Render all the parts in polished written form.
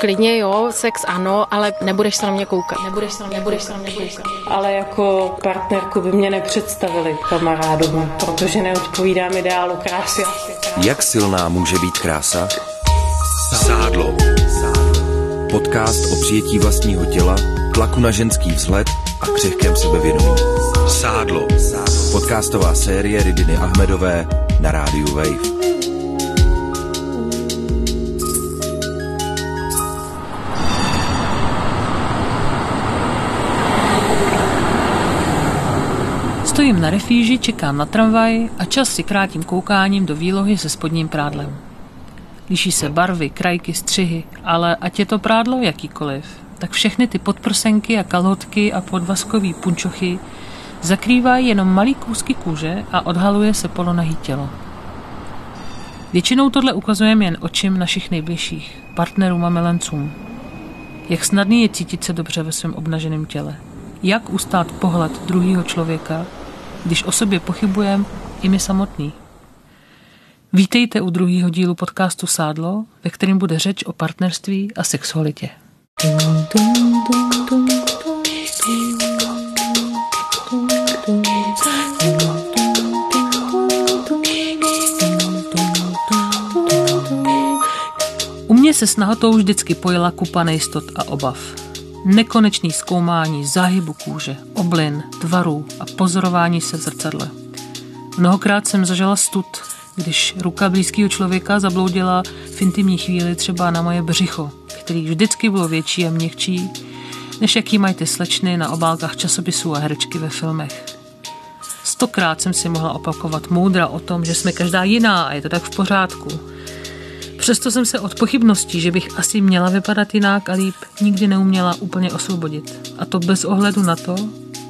Klidně jo, sex ano, ale nebudeš se na mě koukat. Nebudeš se na mě koukat. Ale jako partnerku by mě nepředstavili kamarádům, protože neodpovídám ideálu krásy. Jak silná může být krása? Sádlo. Podcast o přijetí vlastního těla, tlaku na ženský vzhled a křehkém sebevědomí. Sádlo. Podcastová série Radiny Ahmedové na rádiu Wave. Stojím na refýži, čekám na tramvaj a čas si krátím koukáním do výlohy se spodním prádlem. Liší se barvy, krajky, střihy, ale ať je to prádlo jakýkoliv, tak všechny ty podprsenky a kalhotky a podvazkový punčochy zakrývají jenom malý kousky kůže a odhaluje se polonahý tělo. Většinou tohle ukazujeme jen očím našich nejbližších, partnerům a milencům. Jak snadný je cítit se dobře ve svém obnaženém těle. Jak ustát pohled druhého člověka, když o sobě pochybujeme i my samotný. Vítejte u druhého dílu podcastu Sádlo, ve kterém bude řeč o partnerství a sexualitě. U mě se s nahotou vždycky pojila kupa nejistot a obav. Nekonečné zkoumání záhybu kůže, oblin, tvarů a pozorování se v zrcadle. Mnohokrát jsem zažila stud, když ruka blízkého člověka zabloudila v intimní chvíli třeba na moje břicho, který vždycky bylo větší a měkčí, než jaký mají ty slečny na obálkách časopisů a herečky ve filmech. 100krát jsem si mohla opakovat moudra o tom, že jsme každá jiná a je to tak v pořádku. Přesto jsem se od pochybností, že bych asi měla vypadat jinak a líp, nikdy neuměla úplně osvobodit. A to bez ohledu na to,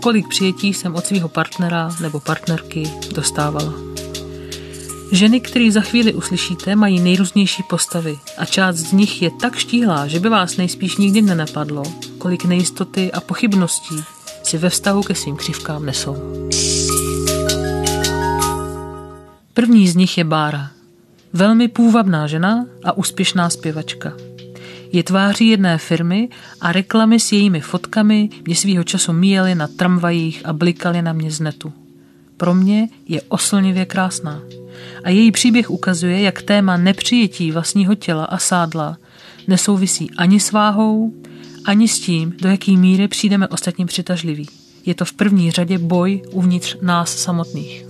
kolik přijetí jsem od svého partnera nebo partnerky dostávala. Ženy, které za chvíli uslyšíte, mají nejrůznější postavy a část z nich je tak štíhlá, že by vás nejspíš nikdy nenapadlo, kolik nejistoty a pochybností si ve vztahu ke svým křivkám nesou. První z nich je Bára. Velmi půvabná žena a úspěšná zpěvačka. Je tváří jedné firmy a reklamy s jejími fotkami mě svýho času míjely na tramvajích a blikaly na mě z netu. Pro mě je oslnivě krásná. A její příběh ukazuje, jak téma nepřijetí vlastního těla a sádla nesouvisí ani s váhou, ani s tím, do jaký míry přijdeme ostatním přitažliví. Je to v první řadě boj uvnitř nás samotných.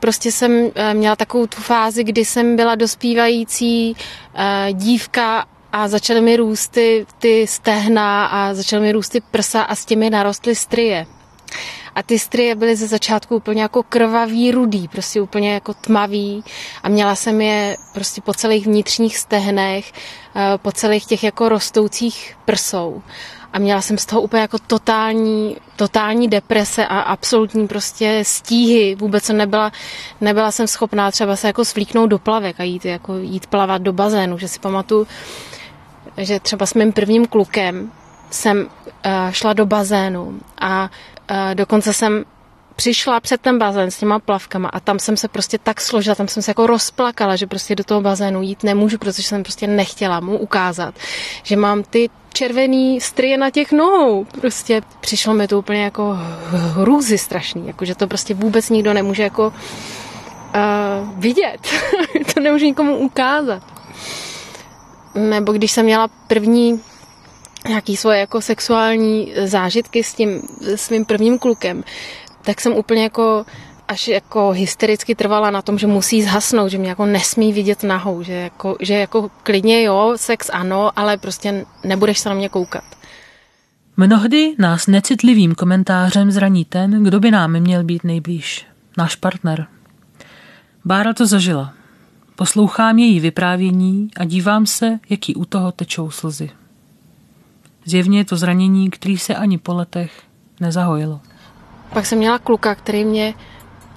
Prostě jsem měla takovou tu fázi, kdy jsem byla dospívající dívka a začaly mi růst ty stehna a začaly mi růst ty prsa a s těmi narostly strie. A ty strie byly ze začátku úplně jako krvavý, rudý, prostě úplně jako tmavý a měla jsem je prostě po celých vnitřních stehnech, po celých těch jako rostoucích prsou. A měla jsem z toho úplně jako totální deprese a absolutní prostě stíhy. Vůbec jsem nebyla jsem schopná třeba se jako svlíknout do plavek a jít plavat do bazénu. Že si pamatuju, že třeba s mým prvním klukem jsem šla do bazénu a dokonce jsem přišla před ten bazén s těma plavkama a tam jsem se prostě tak složila, tam jsem se jako rozplakala, že prostě do toho bazénu jít nemůžu, protože jsem prostě nechtěla mu ukázat, že mám ty červený strie na těch nohou. Prostě přišlo mi to úplně jako hrůzy strašný, jako že to prostě vůbec nikdo nemůže jako vidět. To nemůže nikomu ukázat. Nebo když jsem měla první nějaký svoje jako sexuální zážitky s tím svým prvním klukem, tak jsem úplně jako až jako hystericky trvala na tom, že musí zhasnout, že mě jako nesmí vidět nahou, že jako klidně jo, sex ano, ale prostě nebudeš se na mě koukat. Mnohdy nás necitlivým komentářem zraní ten, kdo by nám měl být nejblíž. Náš partner. Bára to zažila. Poslouchám její vyprávění a dívám se, jak jí u toho tečou slzy. Zjevně je to zranění, který se ani po letech nezahojilo. Pak jsem měla kluka, který mě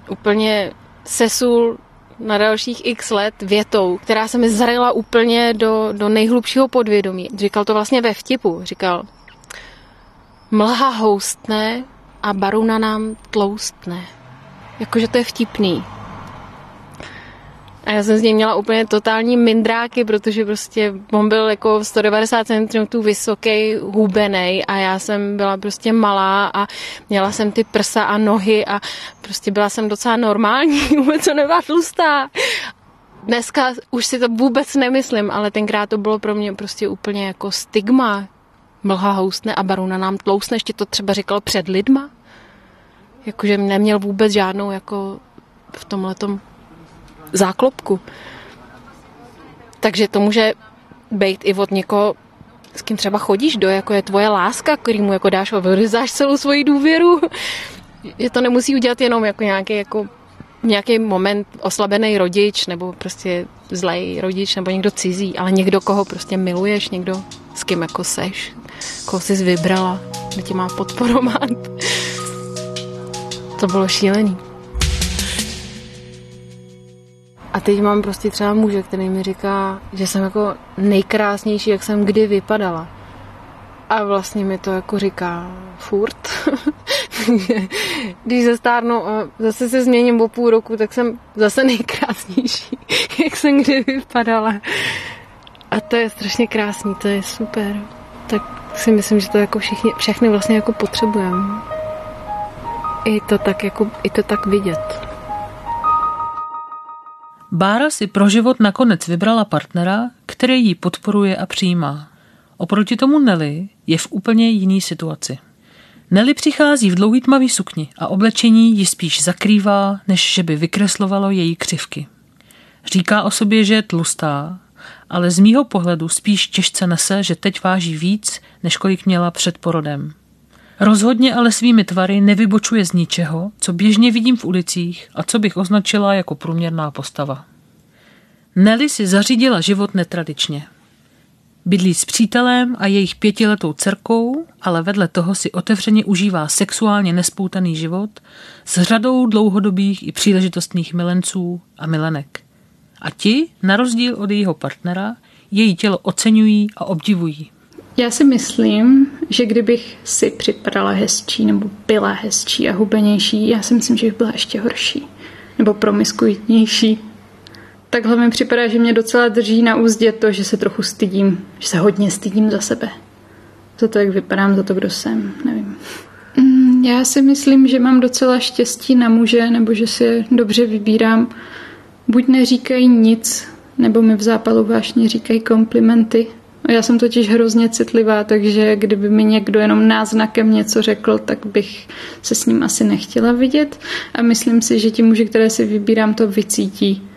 úplně sesul na dalších x let větou, která se mi zaryla úplně do nejhlubšího podvědomí. Říkal to vlastně ve vtipu. Říkal, mlha houstne a baruna nám tloustne. Jakože to je vtipný. A já jsem z něj měla úplně totální mindráky, protože prostě on byl jako 190 cm vysoký, hubenej a já jsem byla prostě malá a měla jsem ty prsa a nohy a prostě byla jsem docela normální, vůbec to nebyla tlustá. Dneska už si to vůbec nemyslím, ale tenkrát to bylo pro mě prostě úplně jako stigma. Mlha houstne a Baruna nám tlousne, ještě to třeba říkal před lidma. Jakože neměl vůbec žádnou jako v tomhletom záklopku. Takže to může být i od někoho, s kým třeba chodíš do, jako je tvoje láska, který mu jako dáš a vyryzáš celou svoji důvěru. Je to nemusí udělat jenom jako nějaký moment oslabený rodič, nebo prostě zlej rodič, nebo někdo cizí, ale někdo, koho prostě miluješ, někdo, s kým jako seš, koho jsi vybrala, kdo tě má podporovat. To bylo šílený. A teď mám prostě třeba muže, který mi říká, že jsem jako nejkrásnější, jak jsem kdy vypadala. A vlastně mi to jako říká furt. Když zestárnu a zase se změním o půl roku, tak jsem zase nejkrásnější, jak jsem kdy vypadala. A to je strašně krásný, to je super. Tak si myslím, že to jako všechny vlastně jako potřebujeme. I to tak vidět. Bára si pro život nakonec vybrala partnera, který ji podporuje a přijímá. Oproti tomu Nelly je v úplně jiný situaci. Nelly přichází v dlouhý tmavý sukni a oblečení ji spíš zakrývá, než že by vykreslovalo její křivky. Říká o sobě, že je tlustá, ale z mýho pohledu spíš těžce nese, že teď váží víc, než kolik měla před porodem. Rozhodně ale svými tvary nevybočuje z ničeho, co běžně vidím v ulicích a co bych označila jako průměrná postava. Nelly si zařídila život netradičně. Bydlí s přítelem a jejich 5letou dcerkou, ale vedle toho si otevřeně užívá sexuálně nespoutaný život s řadou dlouhodobých i příležitostných milenců a milenek. A ti, na rozdíl od jejího partnera, její tělo oceňují a obdivují. Já si myslím, že kdybych si připadala hezčí nebo byla hezčí a hubenější, já si myslím, že bych byla ještě horší nebo promiskuitnější. Takhle mi připadá, že mě docela drží na úzdě to, že se trochu stydím, že se hodně stydím za sebe. Za to, jak vypadám, za to, kdo jsem, nevím. Já si myslím, že mám docela štěstí na muže, nebo že si dobře vybírám. Buď neříkají nic, nebo mi v zápalu vášně říkají komplimenty. Já jsem totiž hrozně citlivá, takže kdyby mi někdo jenom náznakem něco řekl, tak bych se s ním asi nechtěla vidět. A myslím si, že ti muži, které si vybírám, to vycítí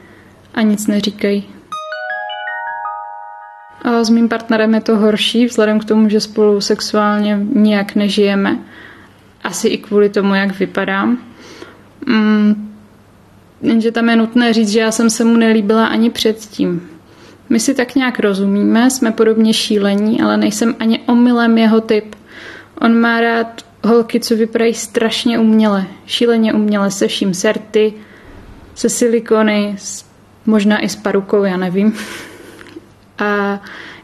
a nic neříkají. A s mým partnerem je to horší, vzhledem k tomu, že spolu sexuálně nijak nežijeme. Asi i kvůli tomu, jak vypadám. Jenže tam je nutné říct, že já jsem se mu nelíbila ani předtím. My si tak nějak rozumíme, jsme podobně šílení, ale nejsem ani omylem jeho typ. On má rád holky, co vypadají strašně uměle, šíleně uměle, se vším, s rty, se silikony, možná i s parukou, já nevím. A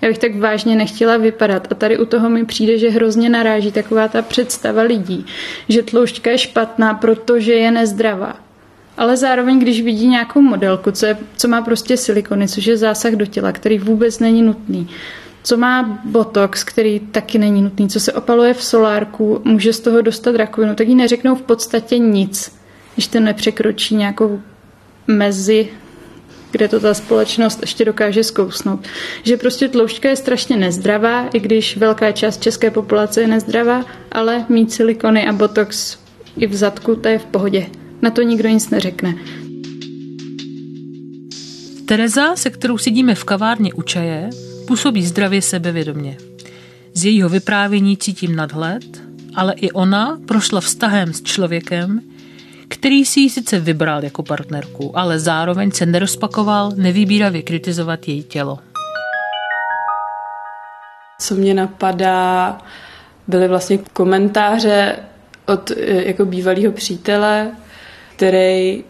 já bych tak vážně nechtěla vypadat. A tady u toho mi přijde, že hrozně naráží taková ta představa lidí, že tloušťka je špatná, protože je nezdravá. Ale zároveň, když vidí nějakou modelku, co má prostě silikony, což je zásah do těla, který vůbec není nutný, co má botox, který taky není nutný, co se opaluje v solárku, může z toho dostat rakovinu, tak jí neřeknou v podstatě nic, když ten nepřekročí nějakou mezi, kde to ta společnost ještě dokáže zkousnout. Že prostě tloušťka je strašně nezdravá, i když velká část české populace je nezdravá, ale mít silikony a botox i v zadku, to je v pohodě. Na to nikdo nic neřekne. Tereza, se kterou sedíme v kavárně u čaje, působí zdravě sebevědomě. Z jejího vyprávění cítím nadhled, ale i ona prošla vztahem s člověkem, který si ji sice vybral jako partnerku, ale zároveň se nerozpakoval nevýbíravě kritizovat její tělo. Co mě napadá, byly vlastně komentáře od jako bývalého přítele, který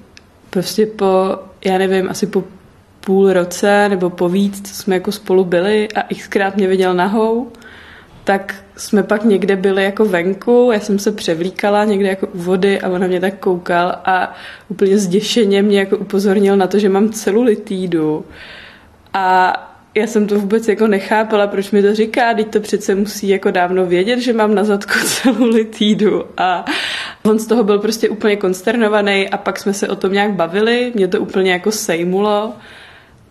prostě po, já nevím, asi po půl roce nebo po víc, co jsme jako spolu byli a xkrát mě viděl nahou tak jsme pak někde byli jako venku, já jsem se převlíkala někde jako u vody a on na mě tak koukal a úplně zděšeně mě jako upozornil na to, že mám celulitídu. A já jsem to vůbec jako nechápala, proč mi to říká, teď to přece musí jako dávno vědět, že mám na zadku celulitídu. A on z toho byl prostě úplně konsternovaný a pak jsme se o tom nějak bavili, mě to úplně jako sejmulo.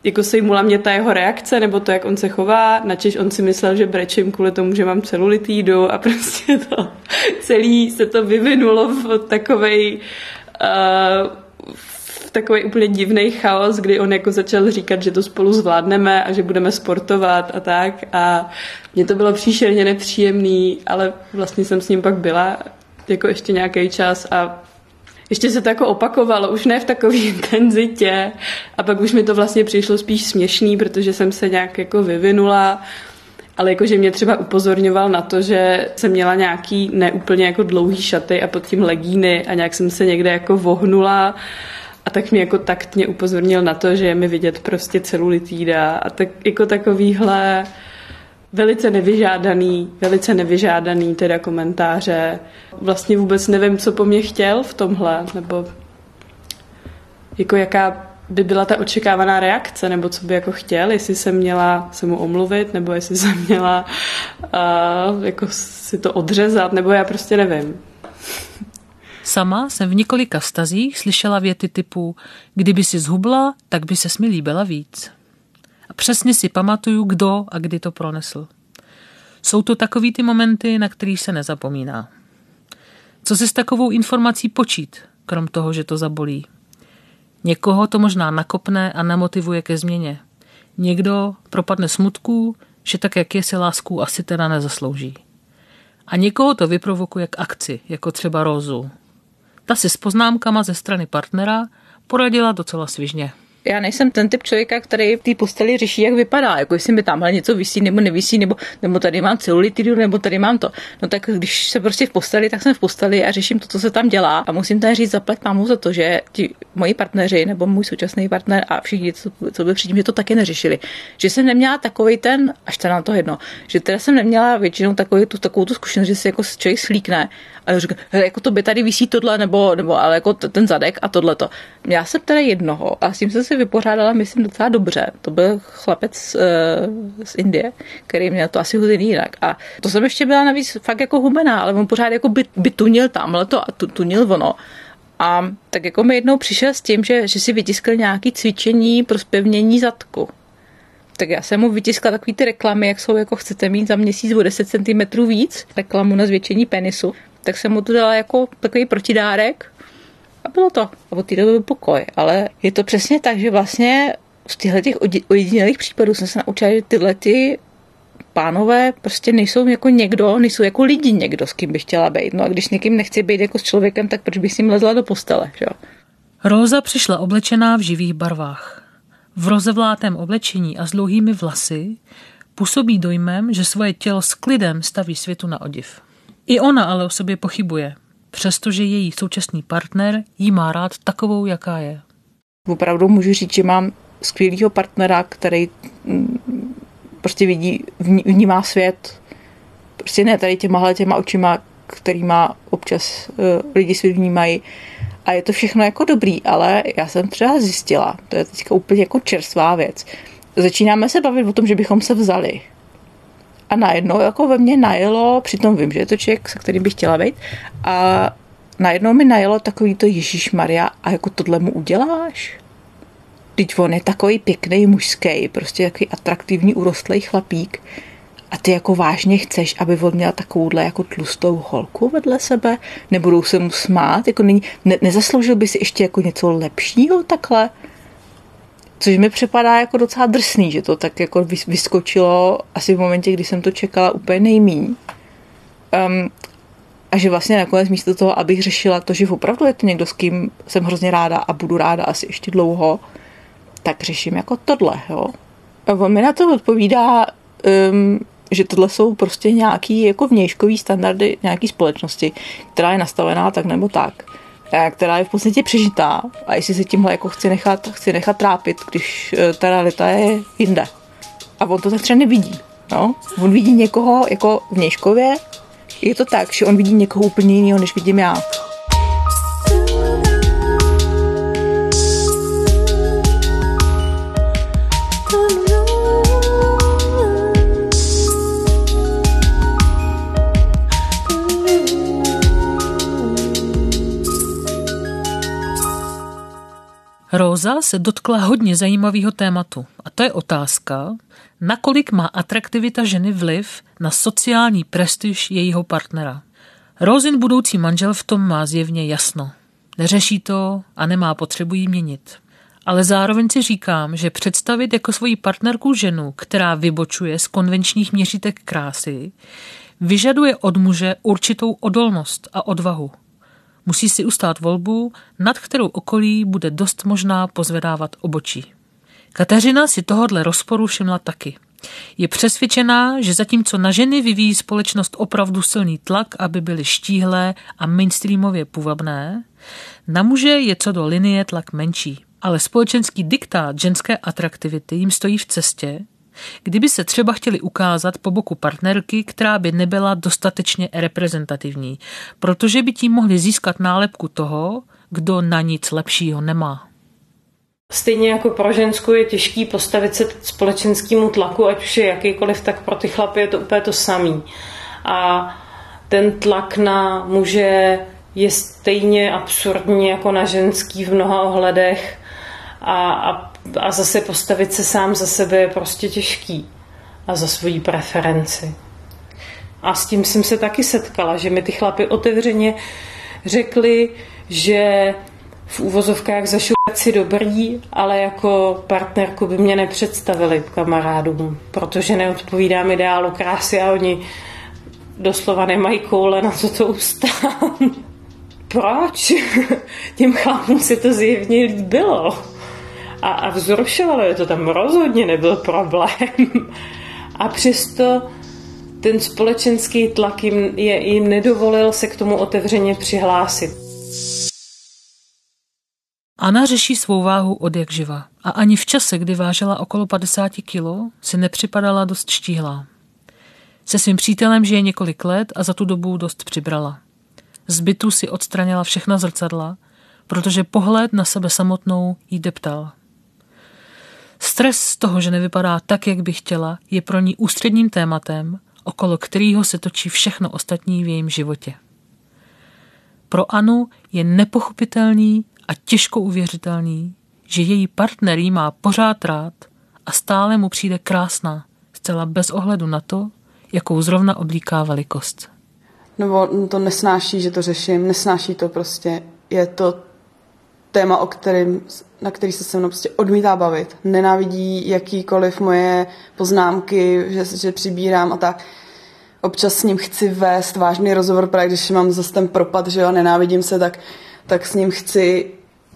Jako sejmula mě ta jeho reakce, nebo to, jak on se chová, načež on si myslel, že brečím kvůli tomu, že mám celulitídu a prostě to celý se to vyvinulo v takovej úplně divnej chaos, kdy on jako začal říkat, že to spolu zvládneme a že budeme sportovat a tak a mně to bylo příšerně nepříjemný, ale vlastně jsem s ním pak byla jako ještě nějaký čas a ještě se to jako opakovalo, už ne v takové intenzitě a pak už mi to vlastně přišlo spíš směšný, protože jsem se nějak jako vyvinula, ale jakože mě třeba upozorňoval na to, že jsem měla nějaký neúplně jako dlouhý šaty a pod tím legíny a nějak jsem se někde jako vohnula a tak mě jako taktně upozornil na to, že je mi vidět prostě celulitída a tak jako takovýhle velice nevyžádaný teda komentáře. Vlastně vůbec nevím, co po mně chtěl v tomhle, nebo jako jaká by byla ta očekávaná reakce, nebo co by jako chtěl, jestli jsem měla se mu omluvit, nebo jestli jsem měla jako si to odřezat, nebo já prostě nevím. Sama jsem v několika vztazích slyšela věty typu kdyby si zhubla, tak by ses mi líbila víc. A přesně si pamatuju, kdo a kdy to pronesl. Jsou to takový ty momenty, na kterých se nezapomíná. Co si s takovou informací počít, krom toho, že to zabolí? Někoho to možná nakopne a namotivuje ke změně. Někdo propadne smutku, že tak, jak je, si lásku asi teda nezaslouží. A někoho to vyprovokuje k akci, jako třeba Rózu. Ta si s poznámkama ze strany partnera poradila docela svižně. Já nejsem ten typ člověka, který v té posteli řeší, jak vypadá, jako jestli mi tamhle něco visí nebo nevisí, nebo tady mám celulitidu, nebo tady mám to. No tak když se prostě v posteli, tak jsem v posteli a řeším to, co se tam dělá. A musím tady říct zaplať pámu za to, že ti moji partneři nebo můj současný partner a všichni, co byli předtím, že to taky neřešili. Že jsem neměla takovej ten, až to na to jedno, že teda jsem neměla většinou takovou tu zkušenost, že si jako člověk slíkne a říká, jako to by tady visí tohle, nebo ale jako ten zadek a tohleto. Já jsem teda jednoho a s tím jsem se vypořádala, myslím, docela dobře. To byl chlapec z Indie, který měl to asi hodně jinak. A to jsem ještě byla navíc fakt jako hubená, ale on pořád jako by tunil tamhle to a tunil ono. A tak jako mi jednou přišel s tím, že si vytiskl nějaké cvičení pro zpevnění zadku. Tak já jsem mu vytiskla takový ty reklamy, jak jsou jako chcete mít za měsíc o 10 cm víc, reklamu na zvětšení penisu. Tak jsem mu to dala jako takový protidárek. A bylo to. A od té doby byl pokoj. Ale je to přesně tak, že vlastně z těch ojedinělých případů jsem se naučila, že tyhle ty pánové prostě nejsou jako někdo, nejsou jako lidi někdo, s kým bych chtěla být. No a když někým nechci být jako s člověkem, tak proč bych si jim lezla do postele, že? Róza přišla oblečená v živých barvách. V rozevlátém oblečení a s dlouhými vlasy působí dojmem, že svoje tělo s klidem staví světu na odiv. I ona ale o sobě pochybuje, přestože její současný partner jí má rád takovou, jaká je. Opravdu můžu říct, že mám skvělýho partnera, který prostě vidí, vnímá svět. Prostě ne tady těma očima, kterýma občas lidi svět vnímají. A je to všechno jako dobrý, ale já jsem třeba zjistila, to je teďka úplně jako čerstvá věc. Začínáme se bavit o tom, že bychom se vzali. A najednou jako ve mně najelo, přitom vím, že je to člověk, se kterým bych chtěla být, a najednou mi najelo takový to Ježíšmarja, a jako tohle mu uděláš? Vždyť on je takový pěkný mužský, prostě takový atraktivní urostlej chlapík a ty jako vážně chceš, aby on měl takovouhle jako tlustou holku vedle sebe? Nebudou se mu smát? Jako nezasloužil by si ještě jako něco lepšího takhle? Což mi připadá jako docela drsný, že to tak jako vyskočilo asi v momentě, kdy jsem to čekala úplně nejmíň. A že vlastně nakonec místo toho, abych řešila to, že opravdu je to někdo, s kým jsem hrozně ráda a budu ráda asi ještě dlouho, tak řeším jako tohle. Jo. A on mi na to odpovídá, že tohle jsou prostě nějaký jako vnějškový standardy nějaký společnosti, která je nastavená tak nebo tak, která je v podstatě přežitá a jestli se tímhle jako chci nechat trápit, když ta realita je jinde. A on to tak třeba nevidí. No, on vidí někoho jako v Měškově. Je to tak, že on vidí někoho úplně jiného, než vidím já. Róza se dotkla hodně zajímavého tématu a to je otázka, nakolik má atraktivita ženy vliv na sociální prestiž jejího partnera. Rózin budoucí manžel v tom má zjevně jasno. Neřeší to a nemá potřebu ji měnit. Ale zároveň si říkám, že představit jako svoji partnerku ženu, která vybočuje z konvenčních měřítek krásy, vyžaduje od muže určitou odolnost a odvahu. Musí si ustát volbu, nad kterou okolí bude dost možná pozvedávat obočí. Kateřina si tohodle rozporu všimla taky. Je přesvědčená, že zatímco na ženy vyvíjí společnost opravdu silný tlak, aby byly štíhlé a mainstreamově půvabné, na muže je co do linie tlak menší. Ale společenský diktát ženské atraktivity jim stojí v cestě, kdyby se třeba chtěli ukázat po boku partnerky, která by nebyla dostatečně reprezentativní, protože by tím mohli získat nálepku toho, kdo na nic lepšího nemá. Stejně jako pro ženskou je těžký postavit se společenskému tlaku, ať už je jakýkoliv, tak pro ty chlapy je to úplně to samý. A ten tlak na muže je stejně absurdní jako na ženský v mnoha ohledech a zase postavit se sám za sebe je prostě těžký a za svoji preferenci. A s tím jsem se taky setkala, že mi ty chlapy otevřeně řekli, že v úvozovkách zašukat si dobrý, ale jako partnerku by mě nepředstavili kamarádům, protože neodpovídám ideálu krásy a oni doslova nemají koule na co to ustát. Proč? Těm chlapům se to zjevně líbilo. A vzrušovalo je to, tam rozhodně nebyl problém. A přesto ten společenský tlak jim nedovolil se k tomu otevřeně přihlásit. Anna řeší svou váhu odjakživa a ani v čase, kdy vážela okolo 50 kilo, si nepřipadala dost štíhlá. Se svým přítelem žije několik let a za tu dobu dost přibrala. Z bytu si odstranila všechna zrcadla, protože pohled na sebe samotnou jí deptal. Stres z toho, že nevypadá tak, jak by chtěla, je pro ní ústředním tématem, okolo kterého se točí všechno ostatní v jejím životě. Pro Anu je nepochopitelný a těžko uvěřitelný, že její partner jí má pořád rád a stále mu přijde krásná, zcela bez ohledu na to, jakou zrovna oblíká velikost. No to nesnáší, že to řeším, nesnáší to prostě. Je to téma, na který se se mnou prostě odmítá bavit. Nenávidí jakýkoliv moje poznámky, že přibírám a tak. Občas s ním chci vést vážný rozhovor, právě když mám zase ten propad, že jo, nenávidím se, tak s ním chci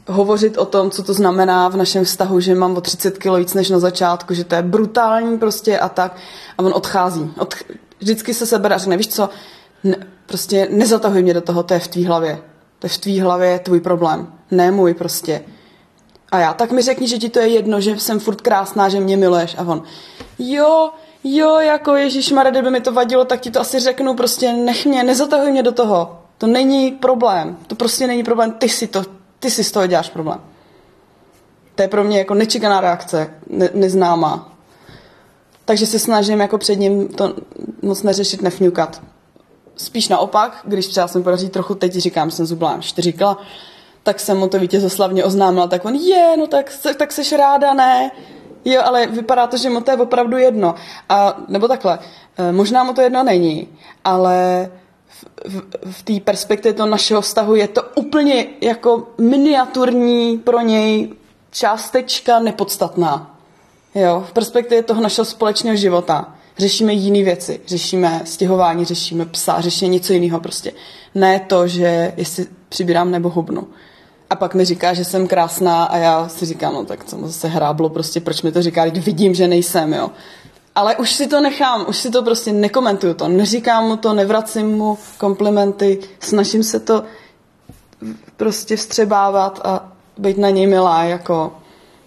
hovořit o tom, co to znamená v našem vztahu, že mám o 30 kilo víc než na začátku, že to je brutální prostě a tak. A on odchází. Vždycky se sebere a řekne, víš co, prostě nezatahuj mě do toho, to je v tvý hlavě. To je v tvý hlavě tvůj problém, ne můj prostě. A já, tak mi řekni, že ti to je jedno, že jsem furt krásná, že mě miluješ. A on, jo, jako ježišmarja, kdyby mi to vadilo, tak ti to asi řeknu, prostě nech mě, nezatahuj mě do toho. To není problém, to prostě není problém, ty si z toho děláš problém. To je pro mě jako nečekaná reakce, neznámá. Takže se snažím jako před ním to moc neřešit, nefňukat. Spíš naopak, když třeba se mi podaří trochu, teď říkám, že jsem zublám 4 kila, tak jsem mu to vítězoslavně oznámila, tak on no tak seš ráda, ne? Jo, ale vypadá to, že mu to je opravdu jedno. A, nebo takhle, možná mu to jedno není, ale v té perspektivě toho našeho vztahu je to úplně jako miniaturní pro něj částečka nepodstatná. Jo, v perspektivě toho našeho společného života. Řešíme jiné věci, řešíme stěhování, řešíme psa, řešíme něco jiného prostě. Ne to, že jestli přibírám nebo hubnu. A pak mi říká, že jsem krásná a já si říkám, no tak co mu zase hráblo, prostě proč mi to říká, když vidím, že nejsem, jo. Ale už si to nechám, už si to prostě nekomentuju to, neříkám mu to, nevracím mu komplimenty, snažím se to prostě vstřebávat a být na něj milá, jako,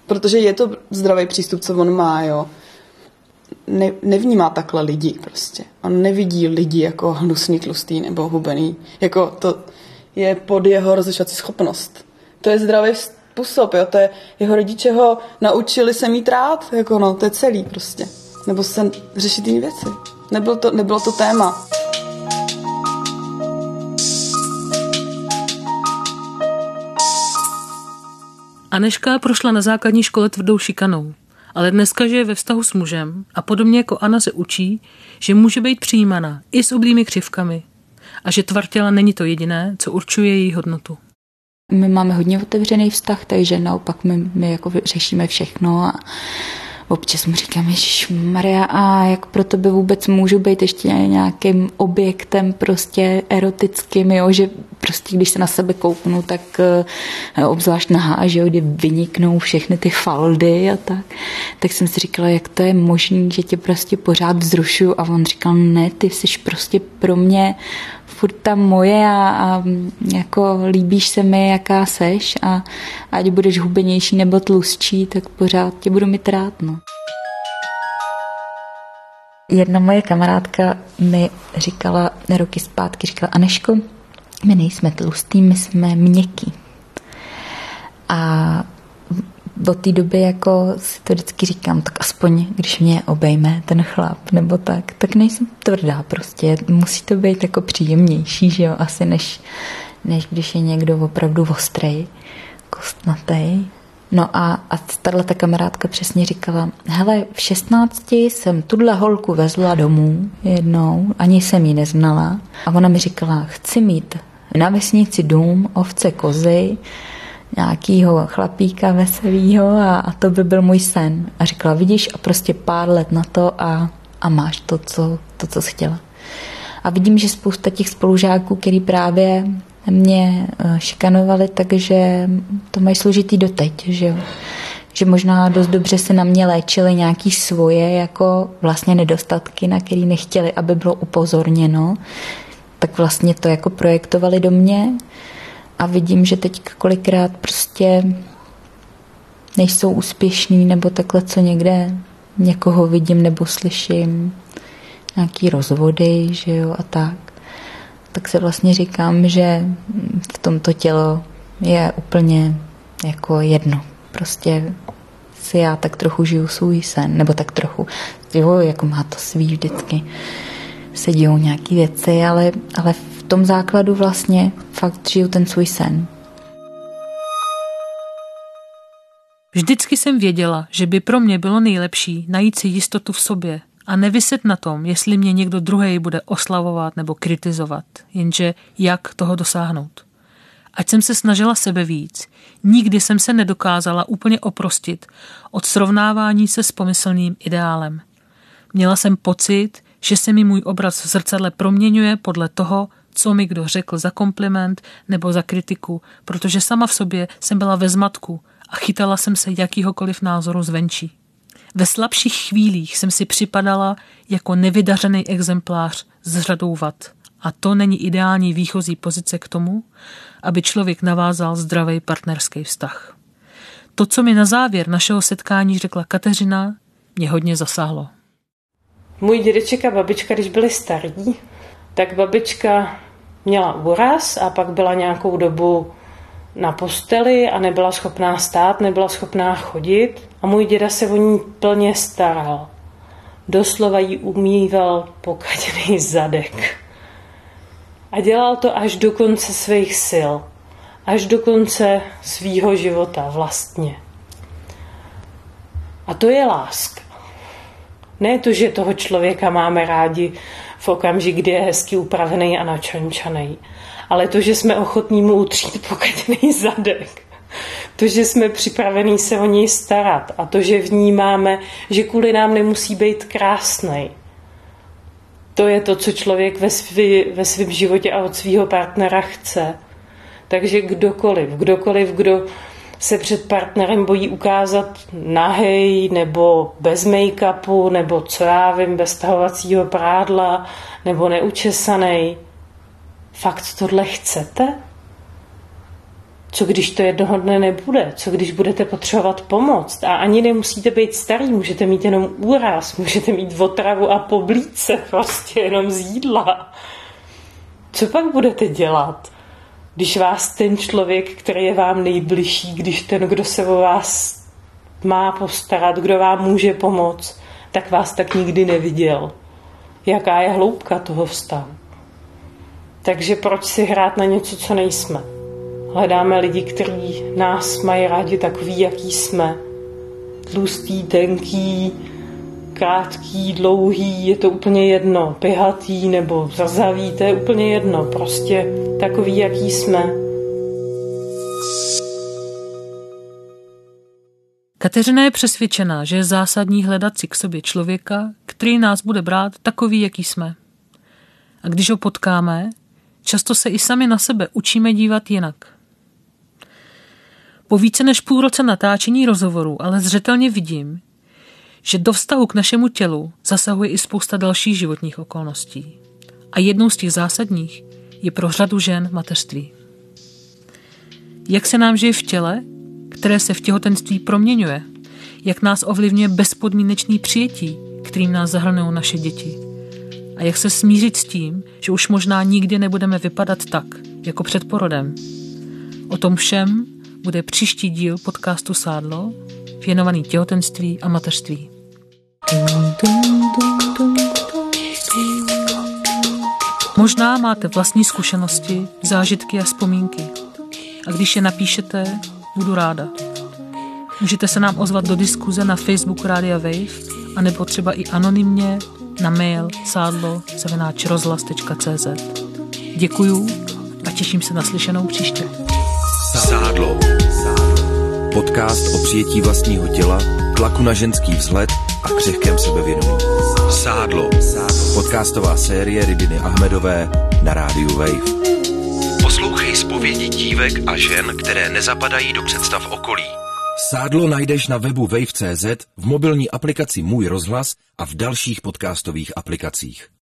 protože je to zdravý přístup, co on má, jo. nevnímá takhle lidi prostě. On nevidí lidi jako hnusný, tlustý nebo hubený. Jako to je pod jeho rozlišovací schopnost. To je zdravý způsob, jo? To je, jeho rodiče ho naučili se mít rád, jako no, to je celý prostě. Nebo se řešit jiné věci. Nebylo to téma. Anežka prošla na základní škole tvrdou šikanou, ale dneska žije ve vztahu s mužem a podobně jako Anna se učí, že může být přijímaná i s oblými křivkami a že tvar těla není to jediné, co určuje její hodnotu. My máme hodně otevřený vztah, takže naopak my jako řešíme všechno a občas mu říkám, ježišmarja, a jak pro tebe vůbec můžu být ještě nějakým objektem prostě erotickým, jo, že prostě když se na sebe kouknu, tak obzvlášť nahá, že jo, kdy vyniknou všechny ty faldy a tak. Tak jsem si říkala, jak to je možný, že tě prostě pořád vzrušuju, a on říkal, ne, ty jsi prostě pro mě furt ta moje a jako líbíš se mi, jaká seš, a ať budeš hubenější nebo tlustší, tak pořád tě budu mít rád, no. Jedna moje kamarádka mi říkala roky zpátky, říkala, Aneško, my nejsme tlustý, my jsme měkký. A od té doby jako si to vždycky říkám, tak aspoň, když mě obejme ten chlap nebo tak, tak nejsem tvrdá prostě. Musí to být jako příjemnější, že jo, asi než když je někdo opravdu ostrej, kostnatej. No a tato kamarádka přesně říkala, hele, v 16 jsem tuhle holku vezla domů jednou, ani jsem ji neznala. A ona mi říkala, chci mít na vesnici dům, ovce, kozy, nějakýho chlapíka veselýho a to by byl můj sen. A říkala, vidíš, a prostě pár let na to a máš to, co jsi chtěla. A vidím, že spousta těch spolužáků, který právě mě šikanovali, takže to mají složitý doteď, že jo. Že možná dost dobře se na mě léčily nějaký svoje jako vlastně nedostatky, na který nechtěli, aby bylo upozorněno. Tak vlastně to jako projektovali do mě. A vidím, že teď kolikrát prostě nejsou úspěšní, nebo takhle, co někde někoho vidím nebo slyším, nějaký rozvody, že jo, a tak. Tak se vlastně říkám, že v tomto tělo je úplně jako jedno. Prostě si já tak trochu žiju svůj sen, nebo tak trochu, jo, jako má to svý vždycky. Se dějou nějaký věci, ale v tom základu vlastně fakt žiju ten svůj sen. Vždycky jsem věděla, že by pro mě bylo nejlepší najít si jistotu v sobě a neviset na tom, jestli mě někdo druhý bude oslavovat nebo kritizovat, jenže jak toho dosáhnout. Ať jsem se snažila sebe víc, nikdy jsem se nedokázala úplně oprostit od srovnávání se s pomyslným ideálem. Měla jsem pocit, že se mi můj obraz v zrcadle proměňuje podle toho, co mi kdo řekl za kompliment nebo za kritiku, protože sama v sobě jsem byla ve zmatku a chytala jsem se jakýhokoliv názoru zvenčí. Ve slabších chvílích jsem si připadala jako nevydařený exemplář s řadou vad. A to není ideální výchozí pozice k tomu, aby člověk navázal zdravý partnerský vztah. To, co mi na závěr našeho setkání řekla Kateřina, mě hodně zasáhlo. Můj dědeček a babička, když byli starí, tak babička měla úraz a pak byla nějakou dobu na posteli a nebyla schopná stát, nebyla schopná chodit. A můj děda se o ní plně staral. Doslova jí umýval pokaděný zadek. A dělal to až do konce svých sil. Až do konce svýho života vlastně. A to je láska. Ne to, že toho člověka máme rádi v okamžik, kdy je hezky upravený a načančaný, ale to, že jsme ochotní mu utřít pokaděný zadek. To, že jsme připravení se o něj starat a to, že vnímáme, že kvůli nám nemusí být krásnej. To je to, co člověk ve svém životě a od svého partnera chce. Takže kdokoliv, kdo se před partnerem bojí ukázat nahej, nebo bez make-upu, nebo co já vím, bez tahovacího prádla, nebo neučesanej. Fakt tohle chcete? Co když to jednoho dne nebude? Co když budete potřebovat pomoc? A ani nemusíte být starý, můžete mít jenom úraz, můžete mít otravu a poblídce prostě jenom z jídla. Co pak budete dělat, když vás ten člověk, který je vám nejbližší, když ten, kdo se o vás má postarat, kdo vám může pomoct, tak vás tak nikdy neviděl? Jaká je hloubka toho vztahu? Takže proč si hrát na něco, co nejsme? Hledáme lidi, kteří nás mají rádi takový, jaký jsme. Tlustý, tenký, krátký, dlouhý, je to úplně jedno. Pihatý nebo zrzavý, to je úplně jedno. Prostě takový, jaký jsme. Kateřina je přesvědčená, že je zásadní hledat si k sobě člověka, který nás bude brát takový, jaký jsme. A když ho potkáme, často se i sami na sebe učíme dívat jinak. Po více než půl roce natáčení rozhovorů ale zřetelně vidím, že do vztahu k našemu tělu zasahuje i spousta dalších životních okolností. A jednou z těch zásadních je pro řadu žen mateřství. Jak se nám žije v těle, které se v těhotenství proměňuje, jak nás ovlivňuje bezpodmínečné přijetí, kterým nás zahrnují naše děti, a jak se smířit s tím, že už možná nikdy nebudeme vypadat tak, jako před porodem. O tom všem bude příští díl podcastu Sádlo, věnovaný těhotenství a mateřství. Možná máte vlastní zkušenosti, zážitky a vzpomínky. A když je napíšete, budu ráda. Můžete se nám ozvat do diskuze na Facebooku Rádia Wave, anebo třeba i anonymně na mail sadlo@rozhlas.cz. Děkuju a těším se na slyšenou příště. Sádlo. Podcast o přijetí vlastního těla, tlaku na ženský vzhled a křehkém sebevědomí. Sádlo. Podcastová série Radiny Ahmedové na rádiu Wave. Poslouchej zpovědi dívek a žen, které nezapadají do představ okolí. Sádlo najdeš na webu wave.cz, v mobilní aplikaci Můj rozhlas a v dalších podcastových aplikacích.